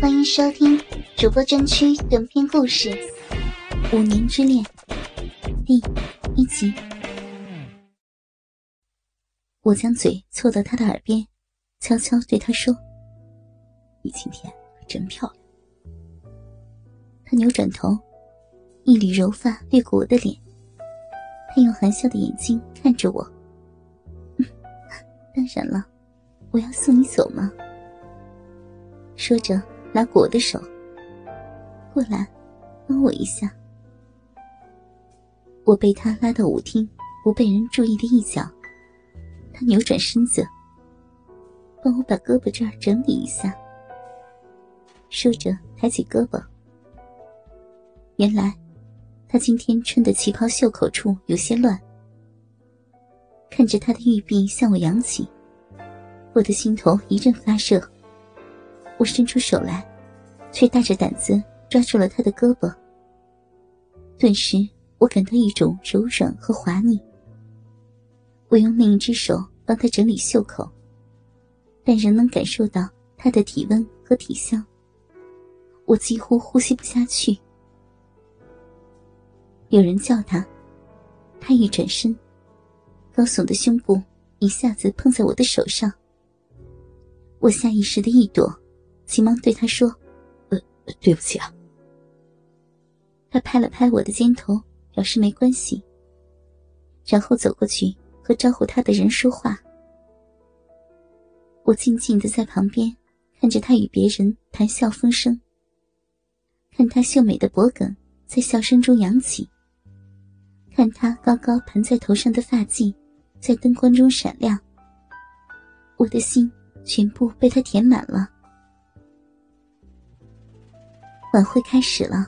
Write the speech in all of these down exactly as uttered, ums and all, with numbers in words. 欢迎收听主播专区短篇故事《五年之恋》第一集。我将嘴凑到他的耳边，悄悄对他说：“你今天真漂亮。”他扭转头，一缕柔发掠过我的脸，他用含笑的眼睛看着我。嗯、当然了，我要送你走吗？说着拉过我的手，过来帮我一下。我被他拉到舞厅不被人注意的一角，他扭转身子，帮我把胳膊这儿整理一下，说着抬起胳膊。原来他今天穿的旗袍袖口处有些乱，看着他的玉臂向我扬起，我的心头一阵发热。我伸出手来，却大着胆子抓住了他的胳膊。顿时我感到一种柔软和滑腻。我用另一只手帮他整理袖口，但仍能感受到他的体温和体香。我几乎呼吸不下去。有人叫他，他一转身，高耸的胸部一下子碰在我的手上。我下意识的一躲，急忙对他说：“呃，对不起啊。”他拍了拍我的肩头，表示没关系，然后走过去和招呼他的人说话。我静静的在旁边看着他与别人谈笑风生，看他秀美的脖梗在笑声中扬起，看他高高盘在头上的发髻在灯光中闪亮，我的心全部被他填满了。晚会开始了，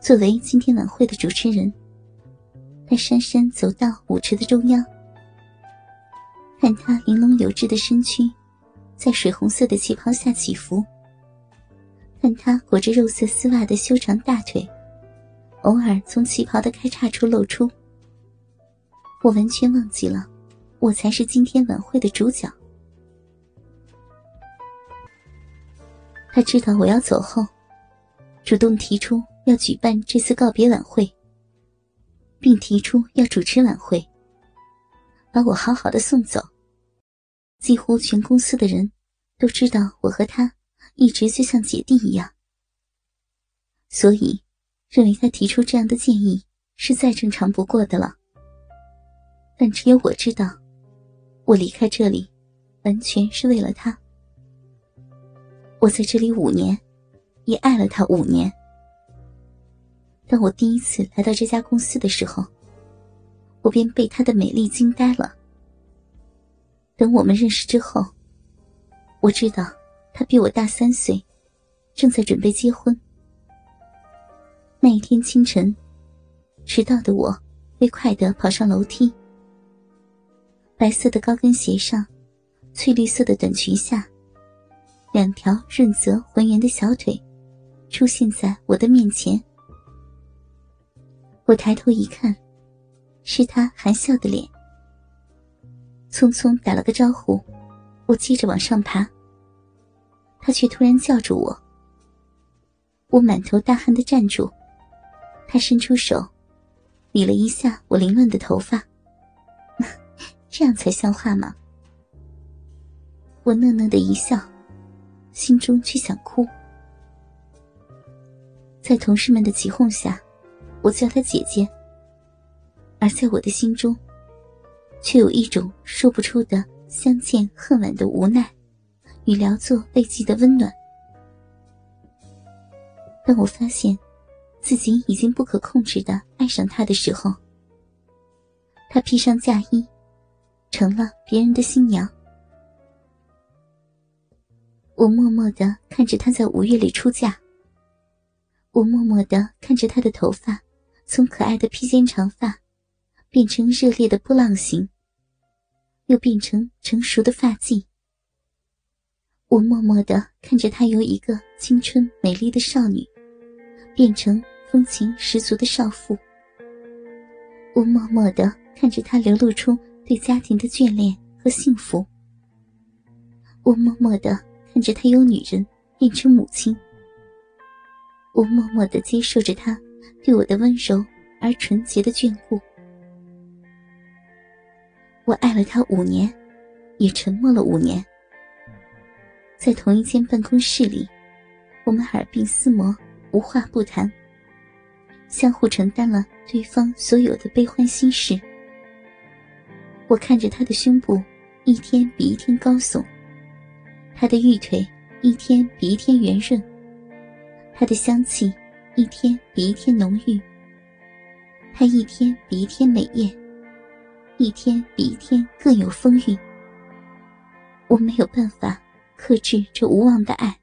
作为今天晚会的主持人，他姗姗走到舞池的中央，看他玲珑有致的身躯在水红色的旗袍下起伏，看他裹着肉色丝袜的修长大腿偶尔从旗袍的开叉处露出。我完全忘记了我才是今天晚会的主角。他知道我要走后，主动提出要举办这次告别晚会，并提出要主持晚会，把我好好的送走。几乎全公司的人都知道我和他一直就像姐弟一样，所以认为他提出这样的建议是再正常不过的了。但只有我知道，我离开这里完全是为了他。我在这里五年，也爱了他五年。当我第一次来到这家公司的时候，我便被她的美丽惊呆了。等我们认识之后，我知道她比我大三岁，正在准备结婚。那一天清晨，迟到的我飞快地跑上楼梯，白色的高跟鞋上，翠绿色的短裙下，两条润泽浑圆的小腿出现在我的面前。我抬头一看，是他含笑的脸。匆匆打了个招呼，我接着往上爬，他却突然叫住我。我满头大汗地站住，他伸出手理了一下我凌乱的头发。这样才像话吗？我讷讷地一笑，心中却想哭。在同事们的起哄下，我叫她姐姐，而在我的心中却有一种说不出的相见恨晚的无奈与聊作慰藉的温暖。当我发现自己已经不可控制地爱上她的时候，她披上嫁衣，成了别人的新娘。我默默地看着她在五月里出嫁，我默默地看着她的头发从可爱的披肩长发变成热烈的波浪形，又变成成熟的发髻。我默默地看着她由一个青春美丽的少女变成风情十足的少妇。我默默地看着她流露出对家庭的眷恋和幸福。我默默地看着她由女人变成母亲。我默默地接受着他对我的温柔而纯洁的眷顾。我爱了他五年，也沉默了五年。在同一间办公室里，我们耳鬓厮磨，无话不谈，相互承担了对方所有的悲欢心事。我看着他的胸部一天比一天高耸，他的玉腿一天比一天圆润，他的香气一天比一天浓郁，他一天比一天美艳，一天比一天更有风韵。我没有办法克制这无望的爱，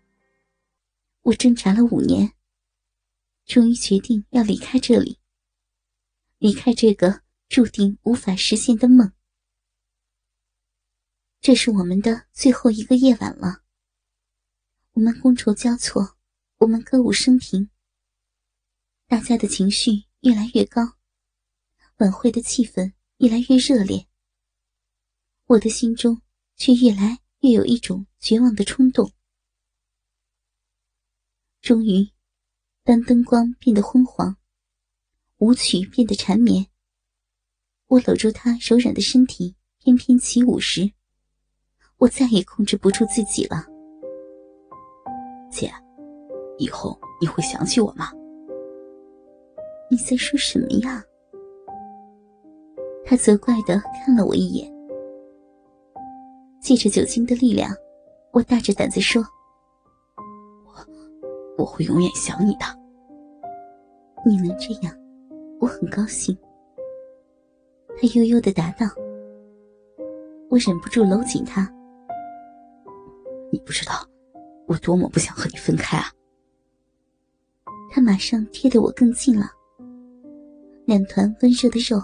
我挣扎了五年，终于决定要离开这里，离开这个注定无法实现的梦。这是我们的最后一个夜晚了，我们觥筹交错，我们歌舞升平，大家的情绪越来越高，晚会的气氛越来越热烈，我的心中却越来越有一种绝望的冲动。终于，当灯光变得昏黄，舞曲变得缠绵，我搂住她柔软的身体翩翩起舞时，我再也控制不住自己了。姐，以后你会想起我吗？你在说什么呀？他责怪地看了我一眼。借着酒精的力量，我大着胆子说，我会永远想你的。你能这样，我很高兴。他悠悠地答道。我忍不住搂紧他。你不知道，我多么不想和你分开啊！他马上贴得我更近了，两团温热的肉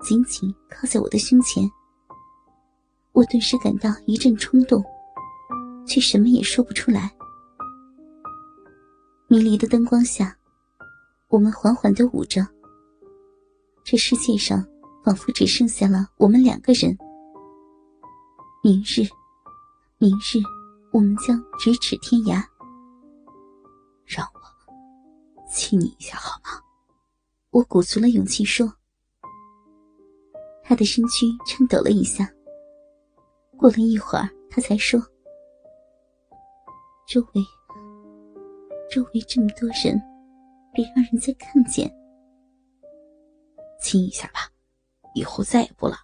紧紧靠在我的胸前。我顿时感到一阵冲动，却什么也说不出来。迷离的灯光下，我们缓缓地舞着，这世界上仿佛只剩下了我们两个人。明日，明日我们将咫尺天涯。让我亲你一下好吗？我鼓足了勇气说。他的身躯颤抖了一下，过了一会儿他才说，周围周围这么多人，别让人家看见。亲一下吧，以后再也不了。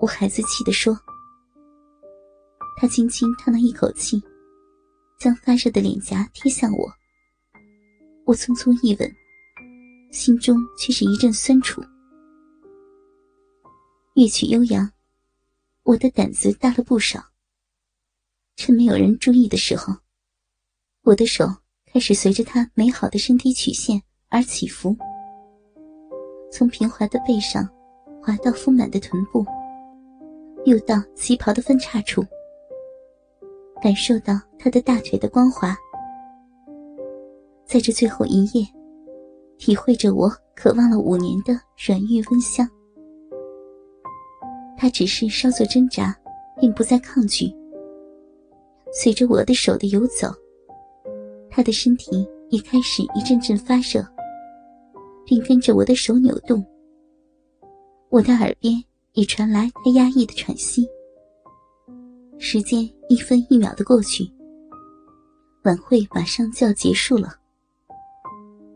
我孩子气地说。他轻轻叹了一口气，将发热的脸颊贴向我。我匆匆一吻，心中却是一阵酸楚。乐曲悠扬，我的胆子大了不少。趁没有人注意的时候，我的手开始随着她美好的身体曲线而起伏，从平滑的背上滑到丰满的臀部，又到旗袍的分叉处，感受到她的大腿的光滑。在这最后一夜，体会着我渴望了五年的软玉温香。她只是稍作挣扎，并不再抗拒。随着我的手的游走，他的身体也开始一阵阵发热，并跟着我的手扭动。我的耳边也传来他压抑的喘息。时间一分一秒的过去，晚会马上就要结束了。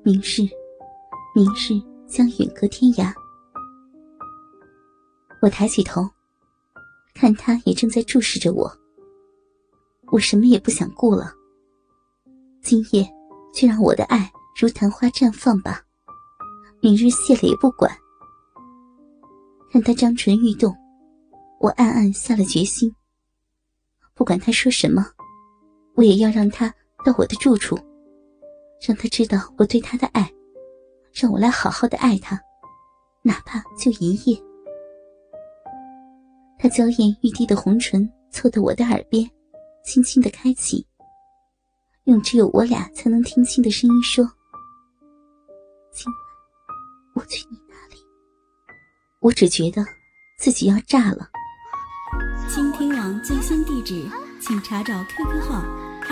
明日，明日将远隔天涯。我抬起头，看他也正在注视着我。我什么也不想顾了。今夜就让我的爱如昙花绽放吧，明日谢了也不管。看他张唇欲动，我暗暗下了决心，不管他说什么，我也要让他到我的住处，让他知道我对他的爱，让我来好好的爱他，哪怕就一夜。他娇艳欲滴的红唇凑到我的耳边，轻轻地开启，用只有我俩才能听清的声音说，今晚我去你那里。我只觉得自己要炸了。倾听网最新地址请查找 Q Q 号